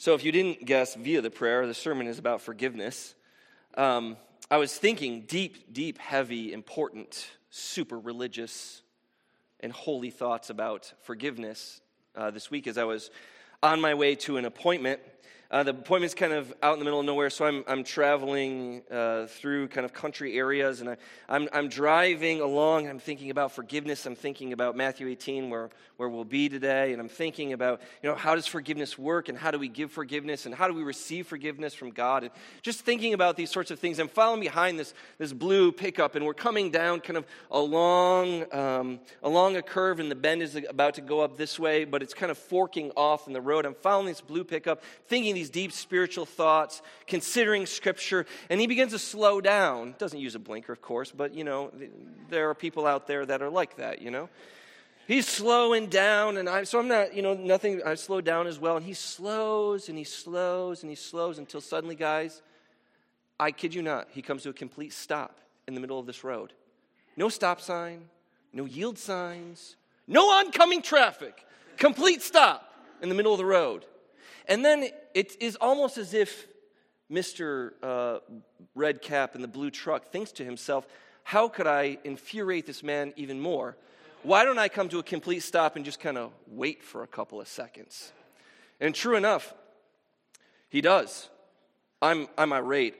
So if you didn't guess via the prayer, the sermon is about forgiveness. I was thinking deep, heavy, important, super religious, and holy thoughts about forgiveness this week as I was on my way to an appointment. The appointment's kind of out in the middle of nowhere, so I'm traveling through kind of country areas, and I'm driving along. I'm thinking about forgiveness. I'm thinking about Matthew 18, where we'll be today, and I'm thinking about, you know, how does forgiveness work, and how do we give forgiveness, and how do we receive forgiveness from God, and just thinking about these sorts of things. I'm following behind this blue pickup, and we're coming down kind of along a curve, and the bend is about to go up this way, but it's kind of forking off in the road. I'm following this blue pickup, thinking these deep spiritual thoughts, considering Scripture, and he begins to slow down. Doesn't use a blinker, of course, but, you know, there are people out there that are like that, you know. He's slowing down, and I slowed down as well, and he slows, and he slows, and he slows, until suddenly, guys, I kid you not, he comes to a complete stop in the middle of this road. No stop sign, no yield signs, no oncoming traffic, complete stop in the middle of the road. And then it is almost as if Mr. Red Cap in the blue truck thinks to himself, how could I infuriate this man even more? Why don't I come to a complete stop and just kind of wait for a couple of seconds? And true enough, he does. I'm irate.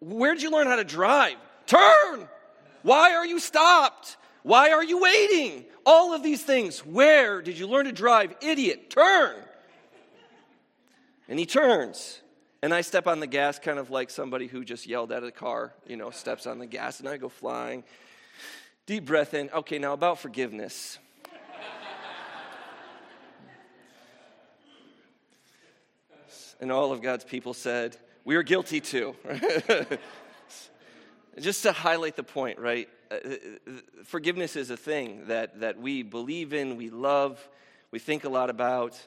Where'd you learn how to drive? Turn! Why are you stopped? Why are you waiting? All of these things. Where did you learn to drive? Idiot, turn! And he turns, and I step on the gas kind of like somebody who just yelled at a car, you know, steps on the gas, and I go flying. Deep breath in. Okay, now about forgiveness. And all of God's people said, we are guilty too. Just to highlight the point, right? Forgiveness is a thing that we believe in, we love, we think a lot about.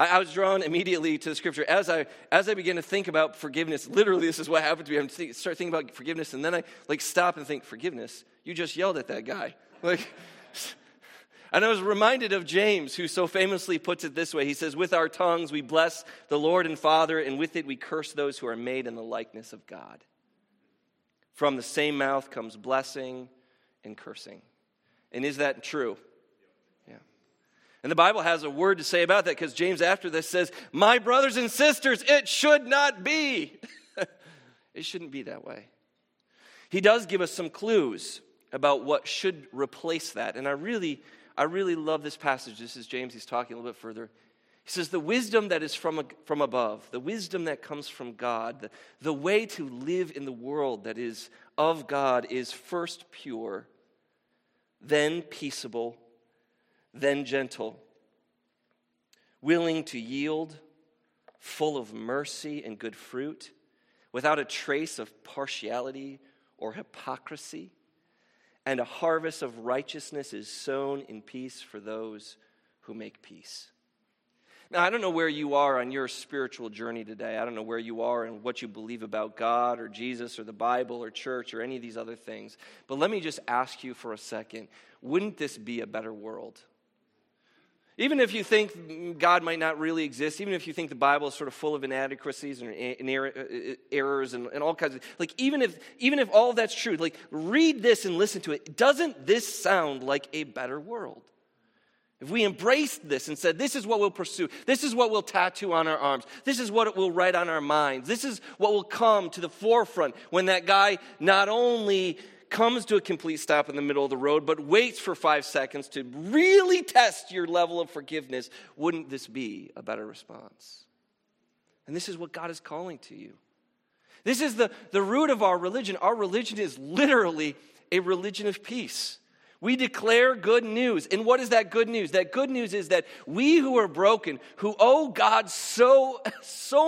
I was drawn immediately to the Scripture. As I began to think about forgiveness, literally this is what happened to me. I start thinking about forgiveness, and then I stop and think, forgiveness? You just yelled at that guy. And I was reminded of James, who so famously puts it this way. He says, with our tongues we bless the Lord and Father, and with it we curse those who are made in the likeness of God. From the same mouth comes blessing and cursing. And is that true? And the Bible has a word to say about that, because James after this says, my brothers and sisters, it should not be. It shouldn't be that way. He does give us some clues about what should replace that. And I really love this passage. This is James. He's talking a little bit further. He says, the wisdom that is from above, the wisdom that comes from God, the way to live in the world that is of God is first pure, then peaceable, then gentle, willing to yield, full of mercy and good fruit, without a trace of partiality or hypocrisy, and a harvest of righteousness is sown in peace for those who make peace. Now, I don't know where you are on your spiritual journey today. I don't know where you are and what you believe about God or Jesus or the Bible or church or any of these other things. But let me just ask you for a second, wouldn't this be a better world? Even if you think God might not really exist, even if you think the Bible is sort of full of inadequacies and errors and all kinds of, even if all that's true, read this and listen to it. Doesn't this sound like a better world? If we embraced this and said, this is what we'll pursue, this is what we'll tattoo on our arms, this is what we'll write on our minds, this is what will come to the forefront when that guy not only comes to a complete stop in the middle of the road, but waits for 5 seconds to really test your level of forgiveness, wouldn't this be a better response? And this is what God is calling to you. This is the root of our religion. Our religion is literally a religion of peace. We declare good news. And what is that good news? That good news is that we who are broken, who owe God so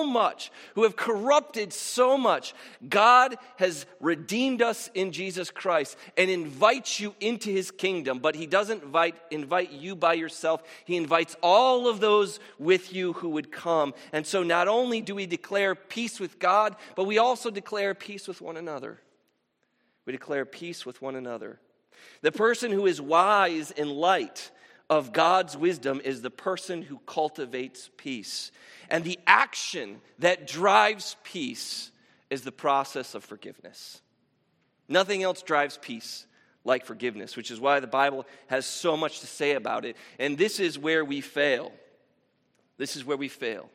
much, who have corrupted so much, God has redeemed us in Jesus Christ and invites you into his kingdom. But he doesn't invite you by yourself. He invites all of those with you who would come. And so not only do we declare peace with God, but we also declare peace with one another. We declare peace with one another. The person who is wise and light of God's wisdom is the person who cultivates peace. And the action that drives peace is the process of forgiveness. Nothing else drives peace like forgiveness, which is why the Bible has so much to say about it. And this is where we fail. This is where we fail.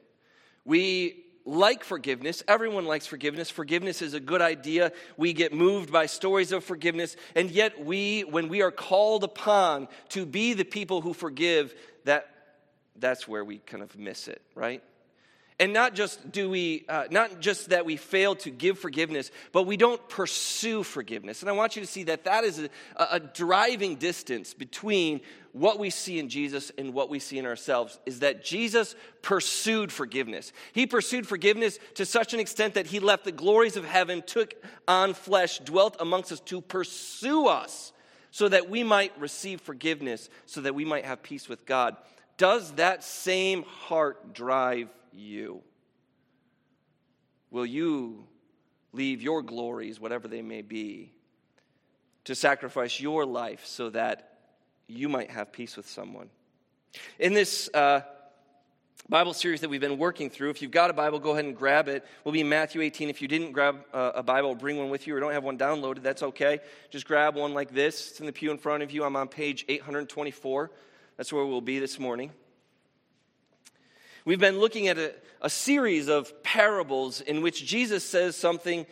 We like forgiveness. Everyone likes forgiveness. Forgiveness is a good idea. We get moved by stories of forgiveness. And yet when we are called upon to be the people who forgive, that's where we kind of miss it, right? And not just that we fail to give forgiveness, but we don't pursue forgiveness. And I want you to see that is a driving distance between what we see in Jesus and what we see in ourselves, is that Jesus pursued forgiveness. He pursued forgiveness to such an extent that he left the glories of heaven, took on flesh, dwelt amongst us to pursue us so that we might receive forgiveness, so that we might have peace with God. Does that same heart drive you? Will you leave your glories, whatever they may be, to sacrifice your life so that you might have peace with someone? In this Bible series that we've been working through, if you've got a Bible, go ahead and grab it. We'll be in Matthew 18. If you didn't grab a Bible, bring one with you, or don't have one downloaded, that's okay. Just grab one like this. It's in the pew in front of you. I'm on page 824. That's where we'll be this morning. We've been looking at a series of parables in which Jesus says something,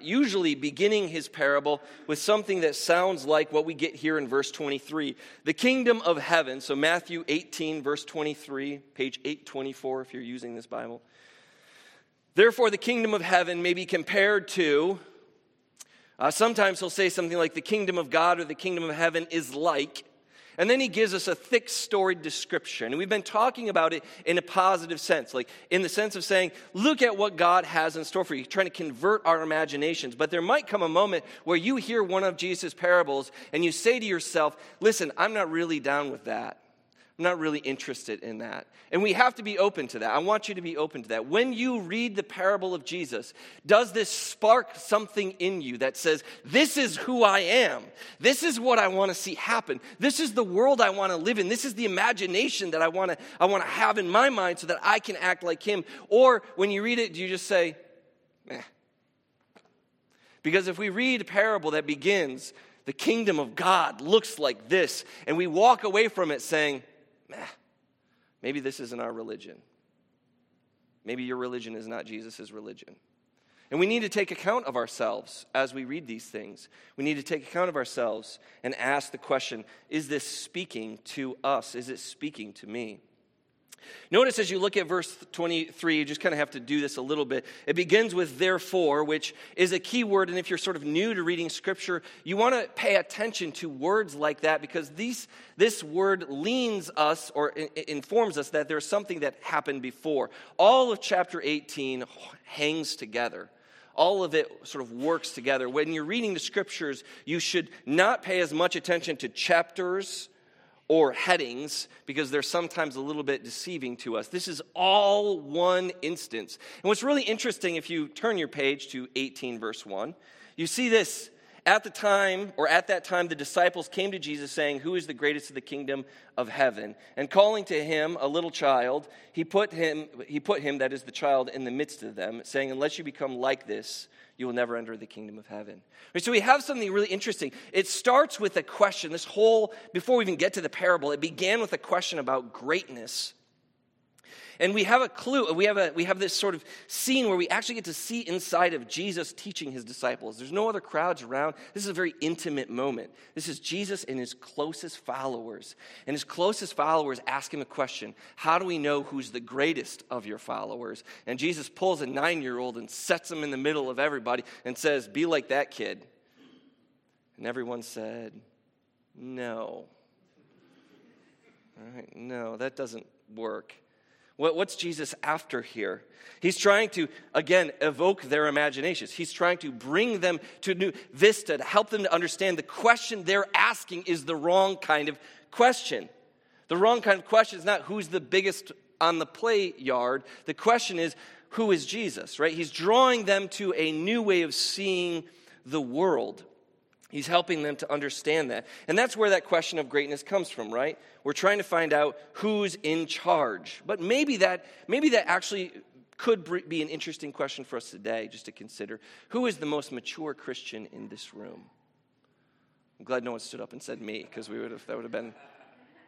usually beginning his parable with something that sounds like what we get here in verse 23. The kingdom of heaven, so Matthew 18, verse 23, page 824 if you're using this Bible. Therefore, the kingdom of heaven may be compared to, sometimes he'll say something like the kingdom of God or the kingdom of heaven is like. And then he gives us a thick, storied description. And we've been talking about it in a positive sense, like in the sense of saying, look at what God has in store for you, trying to convert our imaginations. But there might come a moment where you hear one of Jesus' parables and you say to yourself, listen, I'm not really down with that. I'm not really interested in that. And we have to be open to that. I want you to be open to that. When you read the parable of Jesus, does this spark something in you that says, this is who I am. This is what I want to see happen. This is the world I want to live in. This is the imagination that I want to have in my mind so that I can act like him. Or when you read it, do you just say, meh? Because if we read a parable that begins, the kingdom of God looks like this, and we walk away from it saying, maybe this isn't our religion. Maybe your religion is not Jesus' religion. And we need to take account of ourselves as we read these things. We need to take account of ourselves and ask the question, is this speaking to us? Is it speaking to me? Notice as you look at verse 23, you just kind of have to do this a little bit. It begins with therefore, which is a key word. And if you're sort of new to reading Scripture, you want to pay attention to words like that because this word leans us or informs us that there's something that happened before. All of chapter 18 hangs together. All of it sort of works together. When you're reading the Scriptures, you should not pay as much attention to chapters or headings, because they're sometimes a little bit deceiving to us. This is all one instance. And what's really interesting, if you turn your page to 18 verse 1, you see this. At that time, the disciples came to Jesus saying, who is the greatest of the kingdom of heaven? And calling to him a little child, he put him, that is the child, in the midst of them, saying, unless you become like this, you will never enter the kingdom of heaven. So we have something really interesting. It starts with a question. Before we even get to the parable, it began with a question about greatness. And we have a clue. We have this sort of scene where we actually get to see inside of Jesus teaching his disciples. There's no other crowds around. This is a very intimate moment. This is Jesus and his closest followers. And his closest followers ask him a question. How do we know who's the greatest of your followers? And Jesus pulls a 9-year-old and sets him in the middle of everybody and says, be like that kid. And everyone said, no. All right, no, that doesn't work. What's Jesus after here? He's trying to, again, evoke their imaginations. He's trying to bring them to a new vista, to help them to understand the question they're asking is the wrong kind of question. The wrong kind of question is not who's the biggest on the play yard. The question is, who is Jesus, right? He's drawing them to a new way of seeing the world. He's helping them to understand that. And that's where that question of greatness comes from, right? We're trying to find out who's in charge. But maybe that actually could be an interesting question for us today, just to consider. Who is the most mature Christian in this room? I'm glad no one stood up and said me, because that would have been...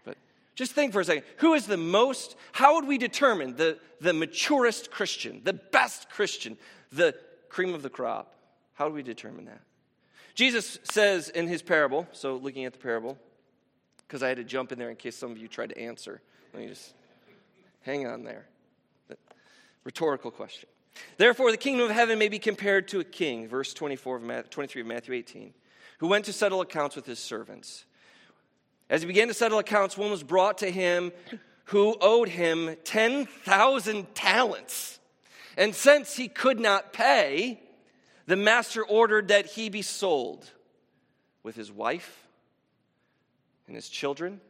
But just think for a second. Who is the most... How would we determine the maturest Christian, the best Christian, the cream of the crop? How do we determine that? Jesus says in his parable, so looking at the parable, because I had to jump in there in case some of you tried to answer. Let me just hang on there. That rhetorical question. Therefore, the kingdom of heaven may be compared to a king, verse 23 of Matthew 18, who went to settle accounts with his servants. As he began to settle accounts, one was brought to him who owed him 10,000 talents. And since he could not pay, the master ordered that he be sold with his wife and his children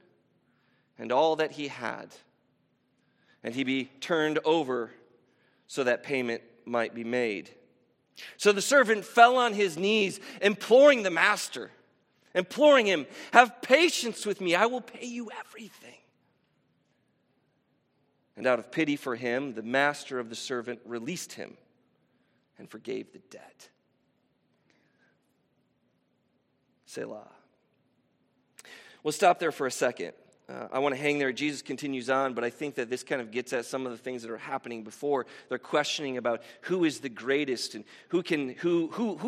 and all that he had, and he be turned over so that payment might be made. So the servant fell on his knees, imploring the master, imploring him, "Have patience with me, I will pay you everything." And out of pity for him, the master of the servant released him and forgave the debt. Selah. We'll stop there for a second. I want to hang there. Jesus continues on, but I think that this kind of gets at some of the things that are happening before. They're questioning about who is the greatest and who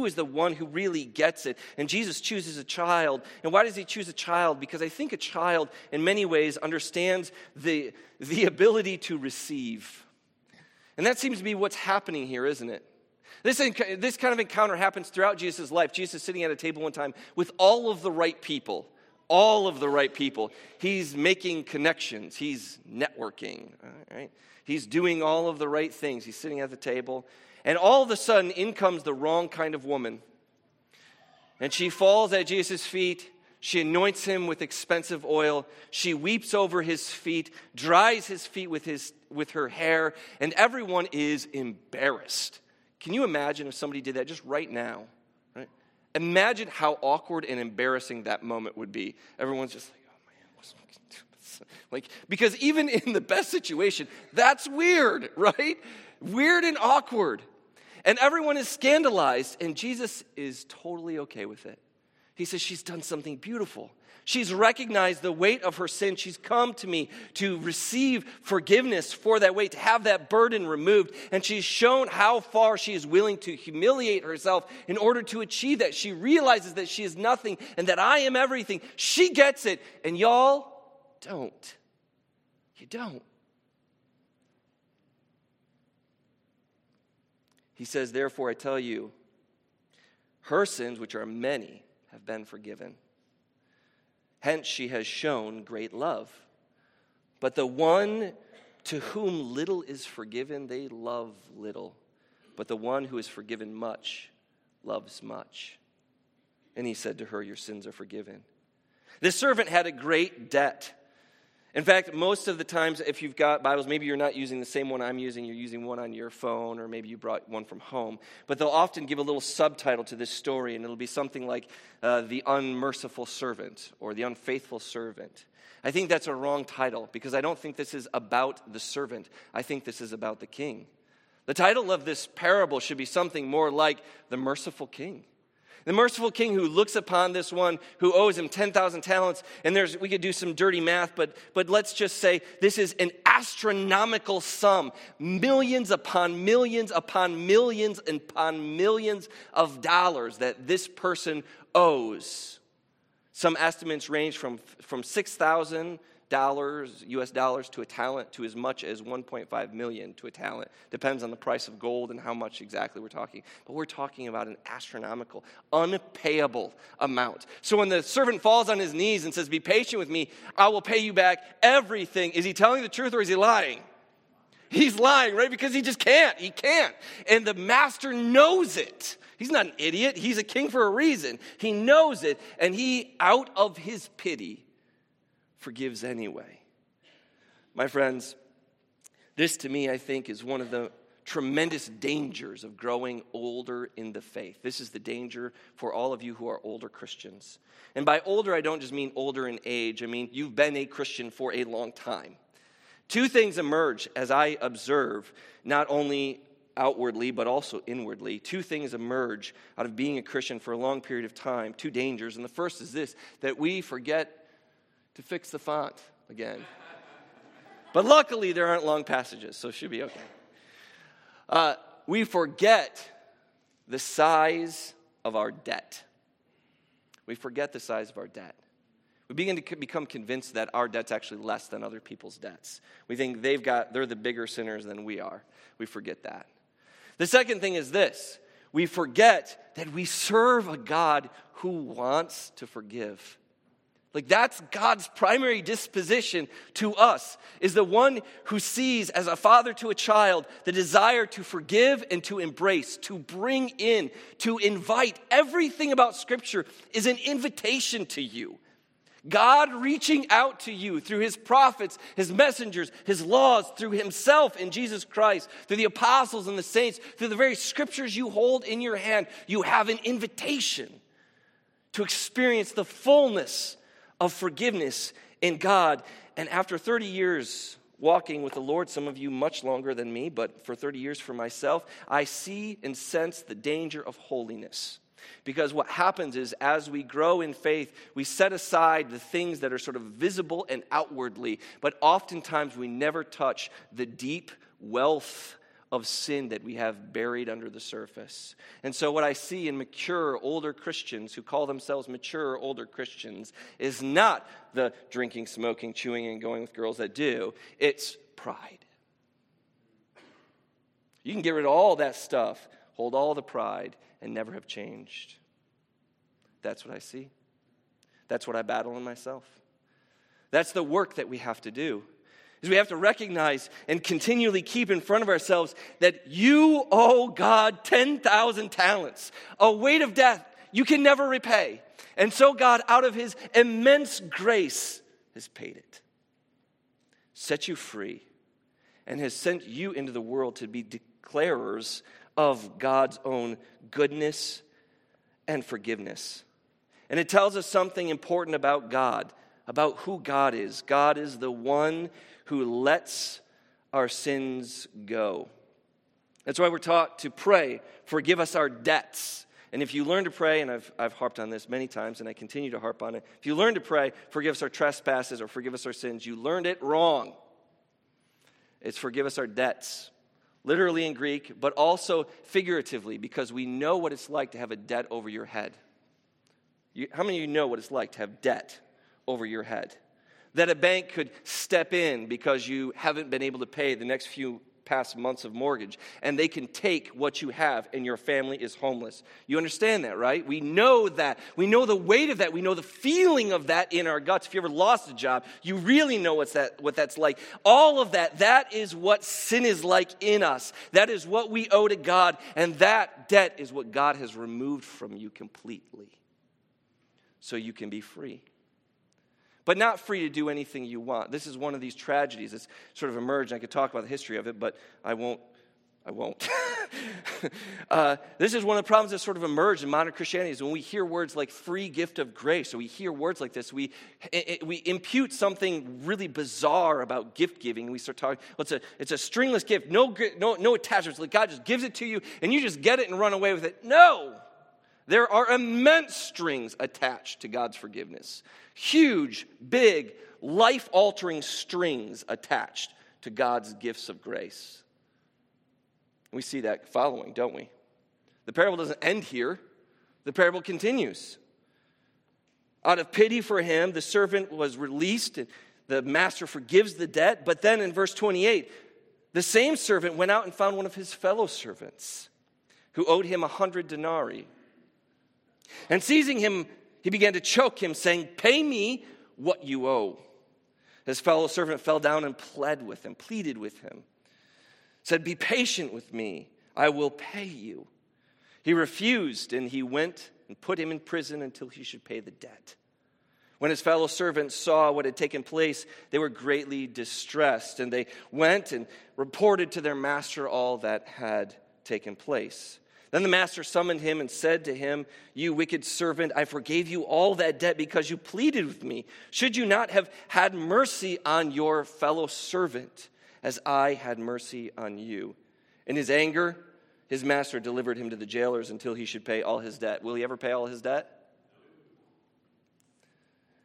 is the one who really gets it. And Jesus chooses a child. And why does he choose a child? Because I think a child, in many ways, understands the ability to receive. And that seems to be what's happening here, isn't it? This kind of encounter happens throughout Jesus' life. Jesus is sitting at a table one time with all of the right people. All of the right people. He's making connections. He's networking. All right? He's doing all of the right things. He's sitting at the table. And all of a sudden, in comes the wrong kind of woman. And she falls at Jesus' feet. She anoints him with expensive oil. She weeps over his feet, dries his feet with her hair. And everyone is embarrassed. Can you imagine if somebody did that just right now? Right? Imagine how awkward and embarrassing that moment would be. Everyone's just like, "Oh man, what's going to do this?" Like, because even in the best situation, that's weird, right? Weird and awkward. And everyone is scandalized, and Jesus is totally okay with it. He says, "She's done something beautiful. She's recognized the weight of her sin. She's come to me to receive forgiveness for that weight, to have that burden removed. And she's shown how far she is willing to humiliate herself in order to achieve that. She realizes that she is nothing and that I am everything. She gets it. And y'all don't. You don't." He says, "Therefore I tell you, her sins, which are many, have been forgiven. Hence, she has shown great love. But the one to whom little is forgiven, they love little. But the one who is forgiven much loves much." And he said to her, "Your sins are forgiven." This servant had a great debt. In fact, most of the times, if you've got Bibles, maybe you're not using the same one I'm using. You're using one on your phone, or maybe you brought one from home. But they'll often give a little subtitle to this story, and it'll be something like The Unmerciful Servant or The Unfaithful Servant. I think that's a wrong title, because I don't think this is about the servant. I think this is about the king. The title of this parable should be something more like The Merciful King. The merciful king who looks upon this one who owes him 10,000 talents, and we could do some dirty math, but let's just say this is an astronomical sum. Millions upon millions upon millions upon millions of dollars that this person owes. Some estimates range from $6,000 U.S. dollars to a talent to as much as $1.5 million to a talent. Depends on the price of gold and how much exactly we're talking. But we're talking about an astronomical, unpayable amount. So when the servant falls on his knees and says, "Be patient with me, I will pay you back everything," is he telling the truth or is he lying? He's lying, right? Because he just can't. He can't. And the master knows it. He's not an idiot. He's a king for a reason. He knows it. And he, out of his pity, forgives anyway. My friends, this to me, I think, is one of the tremendous dangers of growing older in the faith. This is the danger for all of you who are older Christians. And by older, I don't just mean older in age. I mean, you've been a Christian for a long time. Two things emerge as I observe, not only outwardly, but also inwardly. Two things emerge out of being a Christian for a long period of time, two dangers. And the first is this, that we forget to fix the font again. But luckily, there aren't long passages, so it should be okay. We forget the size of our debt. We forget the size of our debt. We begin to become convinced that our debt's actually less than other people's debts. We think they're the bigger sinners than we are. We forget that. The second thing is this. We forget that we serve a God who wants to forgive. Like, that's God's primary disposition to us, is the one who sees as a father to a child the desire to forgive and to embrace, to bring in, to invite. Everything about Scripture is an invitation to you. God reaching out to you through his prophets, his messengers, his laws, through himself in Jesus Christ, through the apostles and the saints, through the very Scriptures you hold in your hand. You have an invitation to experience the fullness of forgiveness in God. And after 30 years walking with the Lord, some of you much longer than me, but for 30 years for myself, I see and sense the danger of holiness. Because what happens is, as we grow in faith, we set aside the things that are sort of visible and outwardly, but oftentimes we never touch the deep wealth of sin that we have buried under the surface. And so what I see in mature, older Christians who call themselves mature, older Christians is not the drinking, smoking, chewing, and going with girls that do. It's pride. You can get rid of all that stuff, hold all the pride, and never have changed. That's what I see. That's what I battle in myself. That's the work that we have to do. Is we have to recognize and continually keep in front of ourselves that you owe God 10,000 talents, a weight of debt you can never repay. And so God, out of his immense grace, has paid it, set you free, and has sent you into the world to be declarers of God's own goodness and forgiveness. And it tells us something important about God, about who God is. God is the one who lets our sins go. That's why we're taught to pray, forgive us our debts. And if you learn to pray, and I've harped on this many times, and I continue to harp on it, if you learn to pray, forgive us our trespasses or forgive us our sins, you learned it wrong. It's forgive us our debts, literally in Greek, but also figuratively, because we know what it's like to have a debt over your head. How many of you know what it's like to have debt over your head? That a bank could step in because you haven't been able to pay the next few past months of mortgage, and they can take what you have, and your family is homeless. You understand that, right? We know that. We know the weight of that. We know the feeling of that in our guts. If you ever lost a job, you really know what that's like. All of that, that is what sin is like in us. That is what we owe to God, and that debt is what God has removed from you completely so you can be free. But not free to do anything you want. This is one of these tragedies that's sort of emerged. I could talk about the history of it, but I won't. This is one of the problems that sort of emerged in modern Christianity is when we hear words like free gift of grace, or we hear words like this, we impute something really bizarre about gift giving. We start talking, well, it's a stringless gift, no attachments. Like God just gives it to you, and you just get it and run away with it. No! There are immense strings attached to God's forgiveness. Huge, big, life-altering strings attached to God's gifts of grace. We see that following, don't we? The parable doesn't end here. The parable continues. Out of pity for him, the servant was released, and the master forgives the debt. But then in verse 28, the same servant went out and found one of his fellow servants who owed him 100 denarii. And seizing him, he began to choke him, saying, "Pay me what you owe." His fellow servant fell down and pleaded with him, said, "Be patient with me, I will pay you." He refused, and he went and put him in prison until he should pay the debt. When his fellow servants saw what had taken place, they were greatly distressed, and they went and reported to their master all that had taken place. Then the master summoned him and said to him, "You wicked servant, I forgave you all that debt because you pleaded with me. Should you not have had mercy on your fellow servant as I had mercy on you?" In his anger, his master delivered him to the jailers until he should pay all his debt. Will he ever pay all his debt?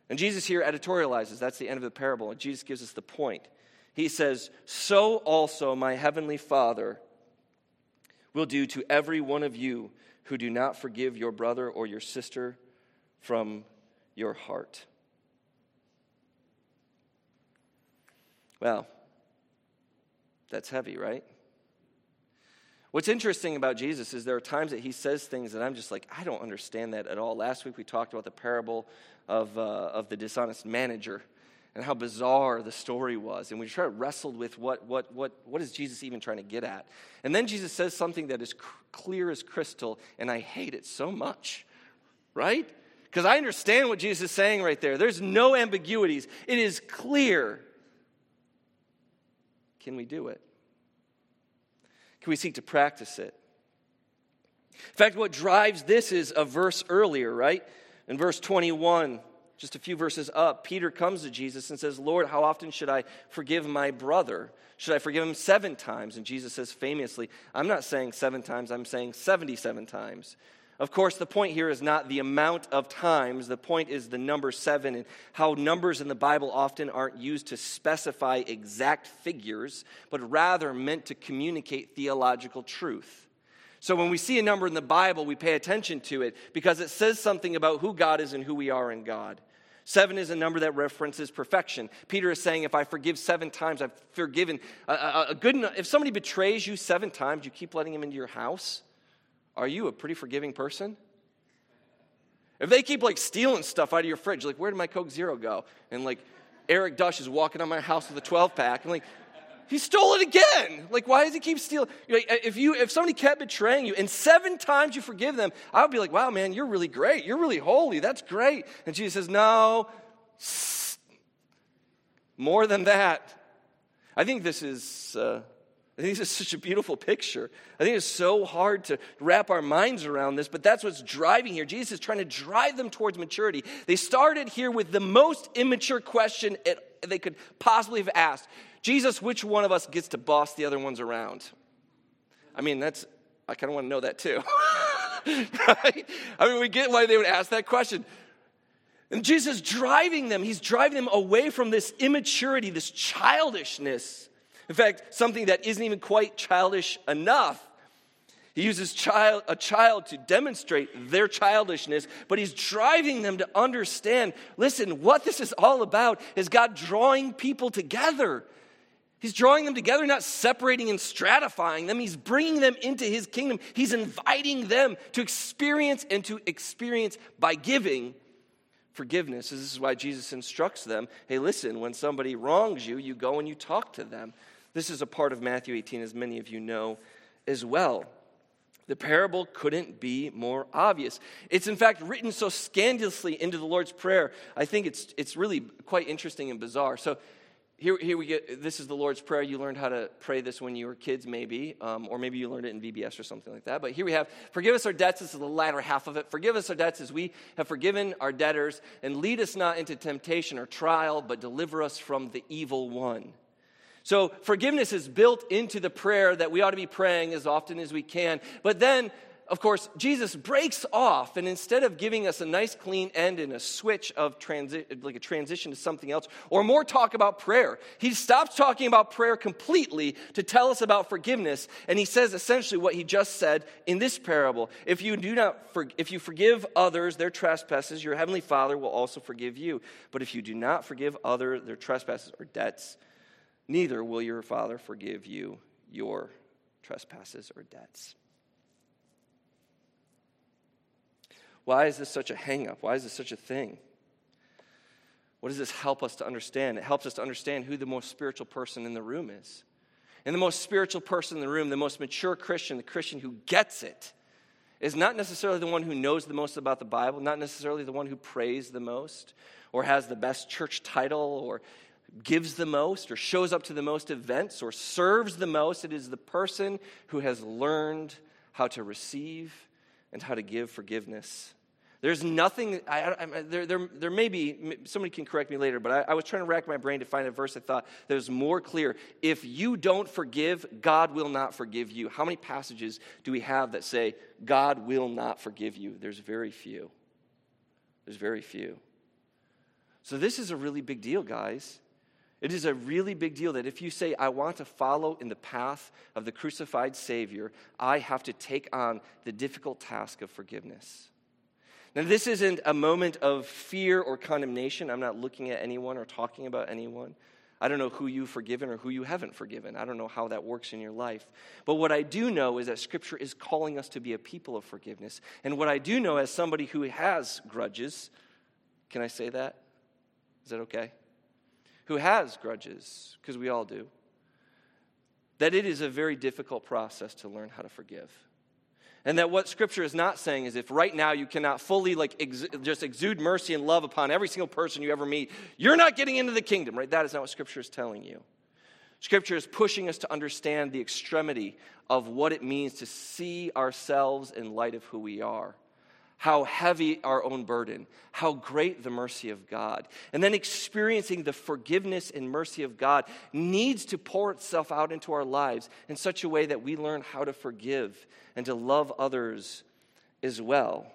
And Jesus here editorializes. That's the end of the parable. And Jesus gives us the point. He says, "So also my heavenly Father will do to every one of you who do not forgive your brother or your sister from your heart." Well, that's heavy, right? What's interesting about Jesus is there are times that he says things that I'm just like, I don't understand that at all. Last week we talked about the parable of the dishonest manager and how bizarre the story was. And we tried to wrestle with what is Jesus even trying to get at. And then Jesus says something that is clear as crystal, and I hate it so much, right? Because I understand what Jesus is saying right there. There's no ambiguities. It is clear. Can we do it? Can we seek to practice it? In fact, what drives this is a verse earlier, right? In verse 21, just a few verses up, Peter comes to Jesus and says, "Lord, how often should I forgive my brother? Should I forgive him 7 times? And Jesus says famously, "I'm not saying 7 times, I'm saying 77 times. Of course, the point here is not the amount of times. The point is the number 7 and how numbers in the Bible often aren't used to specify exact figures, but rather meant to communicate theological truth. So when we see a number in the Bible, we pay attention to it because it says something about who God is and who we are in God. 7 is a number that references perfection. Peter is saying, if I forgive 7 times, I've forgiven a good enough. If somebody betrays you 7 times, you keep letting him into your house? Are you a pretty forgiving person? If they keep stealing stuff out of your fridge, where did my Coke Zero go? And Eric Dush is walking on my house with a 12-pack. I'm he stole it again. Why does he keep stealing? If somebody kept betraying you and 7 times you forgive them, I would be like, wow, man, you're really great. You're really holy. That's great. And Jesus says, no, more than that. I think this is... this is such a beautiful picture. I think it's so hard to wrap our minds around this, but that's what's driving here. Jesus is trying to drive them towards maturity. They started here with the most immature question they could possibly have asked. Jesus, which one of us gets to boss the other ones around? I kind of want to know that too. Right? We get why they would ask that question. And Jesus is driving them. He's driving them away from this immaturity, this childishness. In fact, something that isn't even quite childish enough. He uses a child to demonstrate their childishness, but he's driving them to understand, listen, what this is all about is God drawing people together. He's drawing them together, not separating and stratifying them. He's bringing them into his kingdom. He's inviting them to experience and to experience by giving forgiveness. This is why Jesus instructs them, hey, listen, when somebody wrongs you, you go and you talk to them. This is a part of Matthew 18, as many of you know as well. The parable couldn't be more obvious. It's, in fact, written so scandalously into the Lord's Prayer. I think it's really quite interesting and bizarre. So here we get, this is the Lord's Prayer. You learned how to pray this when you were kids, maybe, or maybe you learned it in VBS or something like that. But here we have, forgive us our debts. This is the latter half of it. Forgive us our debts as we have forgiven our debtors, and lead us not into temptation or trial, but deliver us from the evil one. So forgiveness is built into the prayer that we ought to be praying as often as we can. But then, of course, Jesus breaks off, and instead of giving us a nice clean end and a switch of a transition to something else or more talk about prayer, he stops talking about prayer completely to tell us about forgiveness, and he says essentially what he just said in this parable. If you forgive others their trespasses, your heavenly Father will also forgive you. But if you do not forgive others their trespasses or debts, neither will your Father forgive you your trespasses or debts. Why is this such a hang-up? Why is this such a thing? What does this help us to understand? It helps us to understand who the most spiritual person in the room is. And the most spiritual person in the room, the most mature Christian, the Christian who gets it, is not necessarily the one who knows the most about the Bible, not necessarily the one who prays the most or has the best church title or gives the most or shows up to the most events or serves the most. It is the person who has learned how to receive and how to give forgiveness. There's nothing, there may be, somebody can correct me later, but I was trying to rack my brain to find a verse I thought that was more clear. If you don't forgive, God will not forgive you. How many passages do we have that say, God will not forgive you? There's very few. There's very few. So this is a really big deal, guys. It is a really big deal that if you say, I want to follow in the path of the crucified Savior, I have to take on the difficult task of forgiveness. Now, this isn't a moment of fear or condemnation. I'm not looking at anyone or talking about anyone. I don't know who you've forgiven or who you haven't forgiven. I don't know how that works in your life. But what I do know is that Scripture is calling us to be a people of forgiveness. And what I do know as somebody who has grudges, can I say that? Is that okay? Who has grudges, because we all do, that it is a very difficult process to learn how to forgive. And that what Scripture is not saying is if right now you cannot fully just exude mercy and love upon every single person you ever meet, you're not getting into the kingdom, right? That is not what Scripture is telling you. Scripture is pushing us to understand the extremity of what it means to see ourselves in light of who we are. How heavy our own burden, how great the mercy of God. And then experiencing the forgiveness and mercy of God needs to pour itself out into our lives in such a way that we learn how to forgive and to love others as well.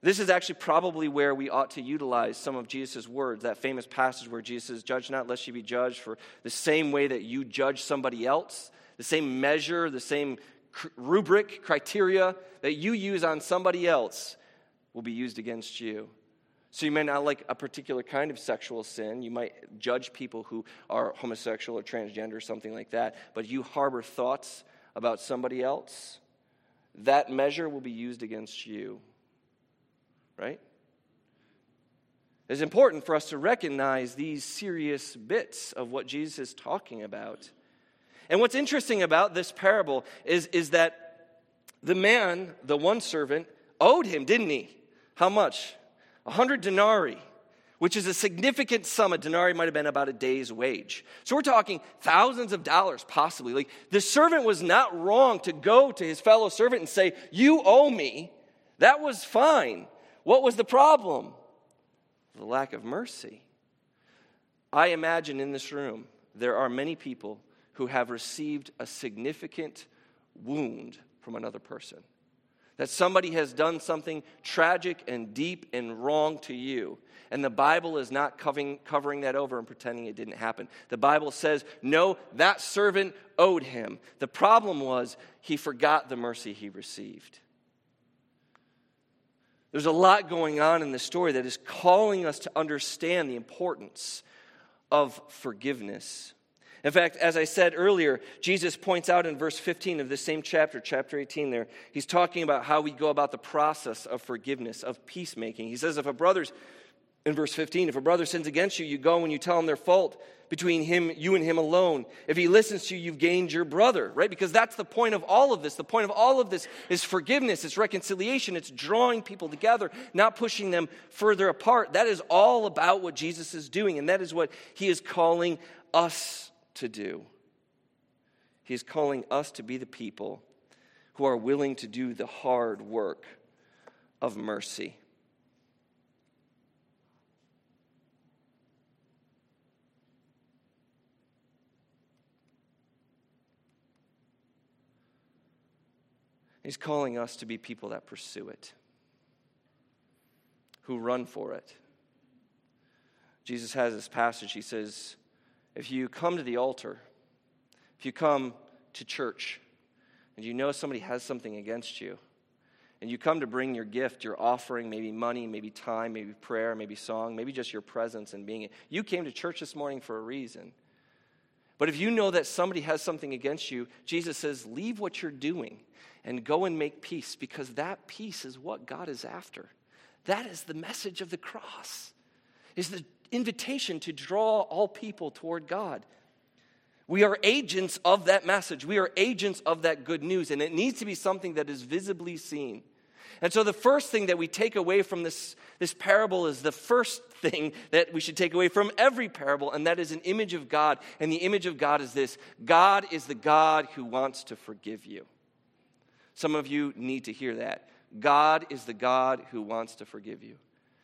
This is actually probably where we ought to utilize some of Jesus' words, that famous passage where Jesus says, judge not lest you be judged, for the same way that you judge somebody else, the same measure, the same rubric, criteria that you use on somebody else will be used against you. So you may not like a particular kind of sexual sin. You might judge people who are homosexual or transgender or something like that, but you harbor thoughts about somebody else, that measure will be used against you, right? It's important for us to recognize these serious bits of what Jesus is talking about. And what's interesting about this parable is that the man, the one servant, owed him, didn't he? How much? 100 denarii, which is a significant sum. A denarii might have been about a day's wage. So we're talking thousands of dollars, possibly. Like, the servant was not wrong to go to his fellow servant and say, you owe me. That was fine. What was the problem? The lack of mercy. I imagine in this room there are many people who have received a significant wound from another person. That somebody has done something tragic and deep and wrong to you. And the Bible is not covering that over and pretending it didn't happen. The Bible says, no, that servant owed him. The problem was he forgot the mercy he received. There's a lot going on in this story that is calling us to understand the importance of forgiveness. In fact, as I said earlier, Jesus points out in verse 15 of this same chapter, chapter 18 there, he's talking about how we go about the process of forgiveness, of peacemaking. He says, in verse 15, if a brother sins against you, you go and you tell him their fault between him, you and him alone. If he listens to you, you've gained your brother, right? Because that's the point of all of this. The point of all of this is forgiveness, it's reconciliation, it's drawing people together, not pushing them further apart. That is all about what Jesus is doing, and that is what he is calling us to do. He's calling us to be the people who are willing to do the hard work of mercy. He's calling us to be people that pursue it, who run for it. Jesus has this passage, he says, if you come to the altar, if you come to church, and you know somebody has something against you, and you come to bring your gift, your offering, maybe money, maybe time, maybe prayer, maybe song, maybe just your presence and being, you came to church this morning for a reason. But if you know that somebody has something against you, Jesus says, leave what you're doing and go and make peace, because that peace is what God is after. That is the message of the cross, is the invitation to draw all people toward God. We are agents of that message. We are agents of that good news, and it needs to be something that is visibly seen. And so the first thing that we take away from this parable is the first thing that we should take away from every parable, and that is an image of God. And the image of God is this: God is the God who wants to forgive you. Some of you need to hear that. God is the God who wants to forgive you.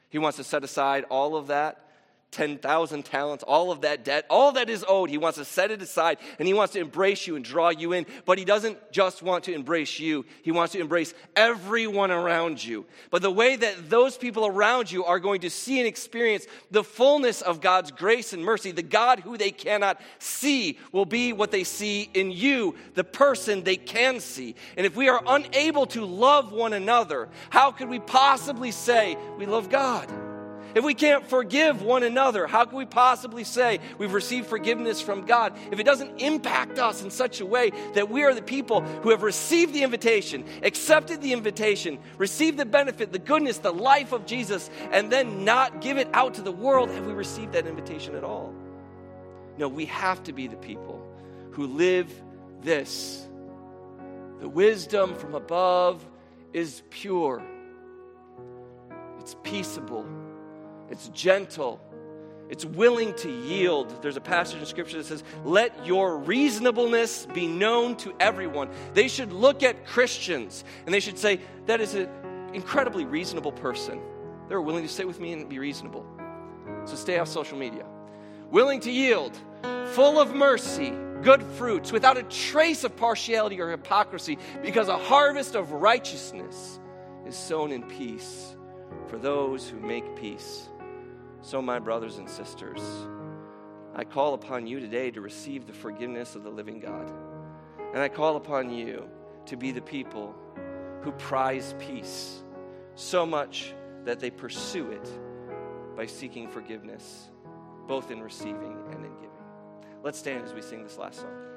He wants to set aside all of that, 10,000 talents, all of that debt, all that is owed. He wants to set it aside, and he wants to embrace you and draw you in. But he doesn't just want to embrace you. He wants to embrace everyone around you. But the way that those people around you are going to see and experience the fullness of God's grace and mercy, the God who they cannot see will be what they see in you, the person they can see. And if we are unable to love one another, how could we possibly say we love God? If we can't forgive one another, how can we possibly say we've received forgiveness from God? If it doesn't impact us in such a way that we are the people who have received the invitation, accepted the invitation, received the benefit, the goodness, the life of Jesus, and then not give it out to the world, have we received that invitation at all? No, we have to be the people who live this. The wisdom from above is pure. It's peaceable. It's gentle. It's willing to yield. There's a passage in Scripture that says, let your reasonableness be known to everyone. They should look at Christians and they should say, that is an incredibly reasonable person. They're willing to sit with me and be reasonable. So stay off social media. Willing to yield, full of mercy, good fruits, without a trace of partiality or hypocrisy, because a harvest of righteousness is sown in peace for those who make peace. So, my brothers and sisters, I call upon you today to receive the forgiveness of the living God. And I call upon you to be the people who prize peace so much that they pursue it by seeking forgiveness, both in receiving and in giving. Let's stand as we sing this last song.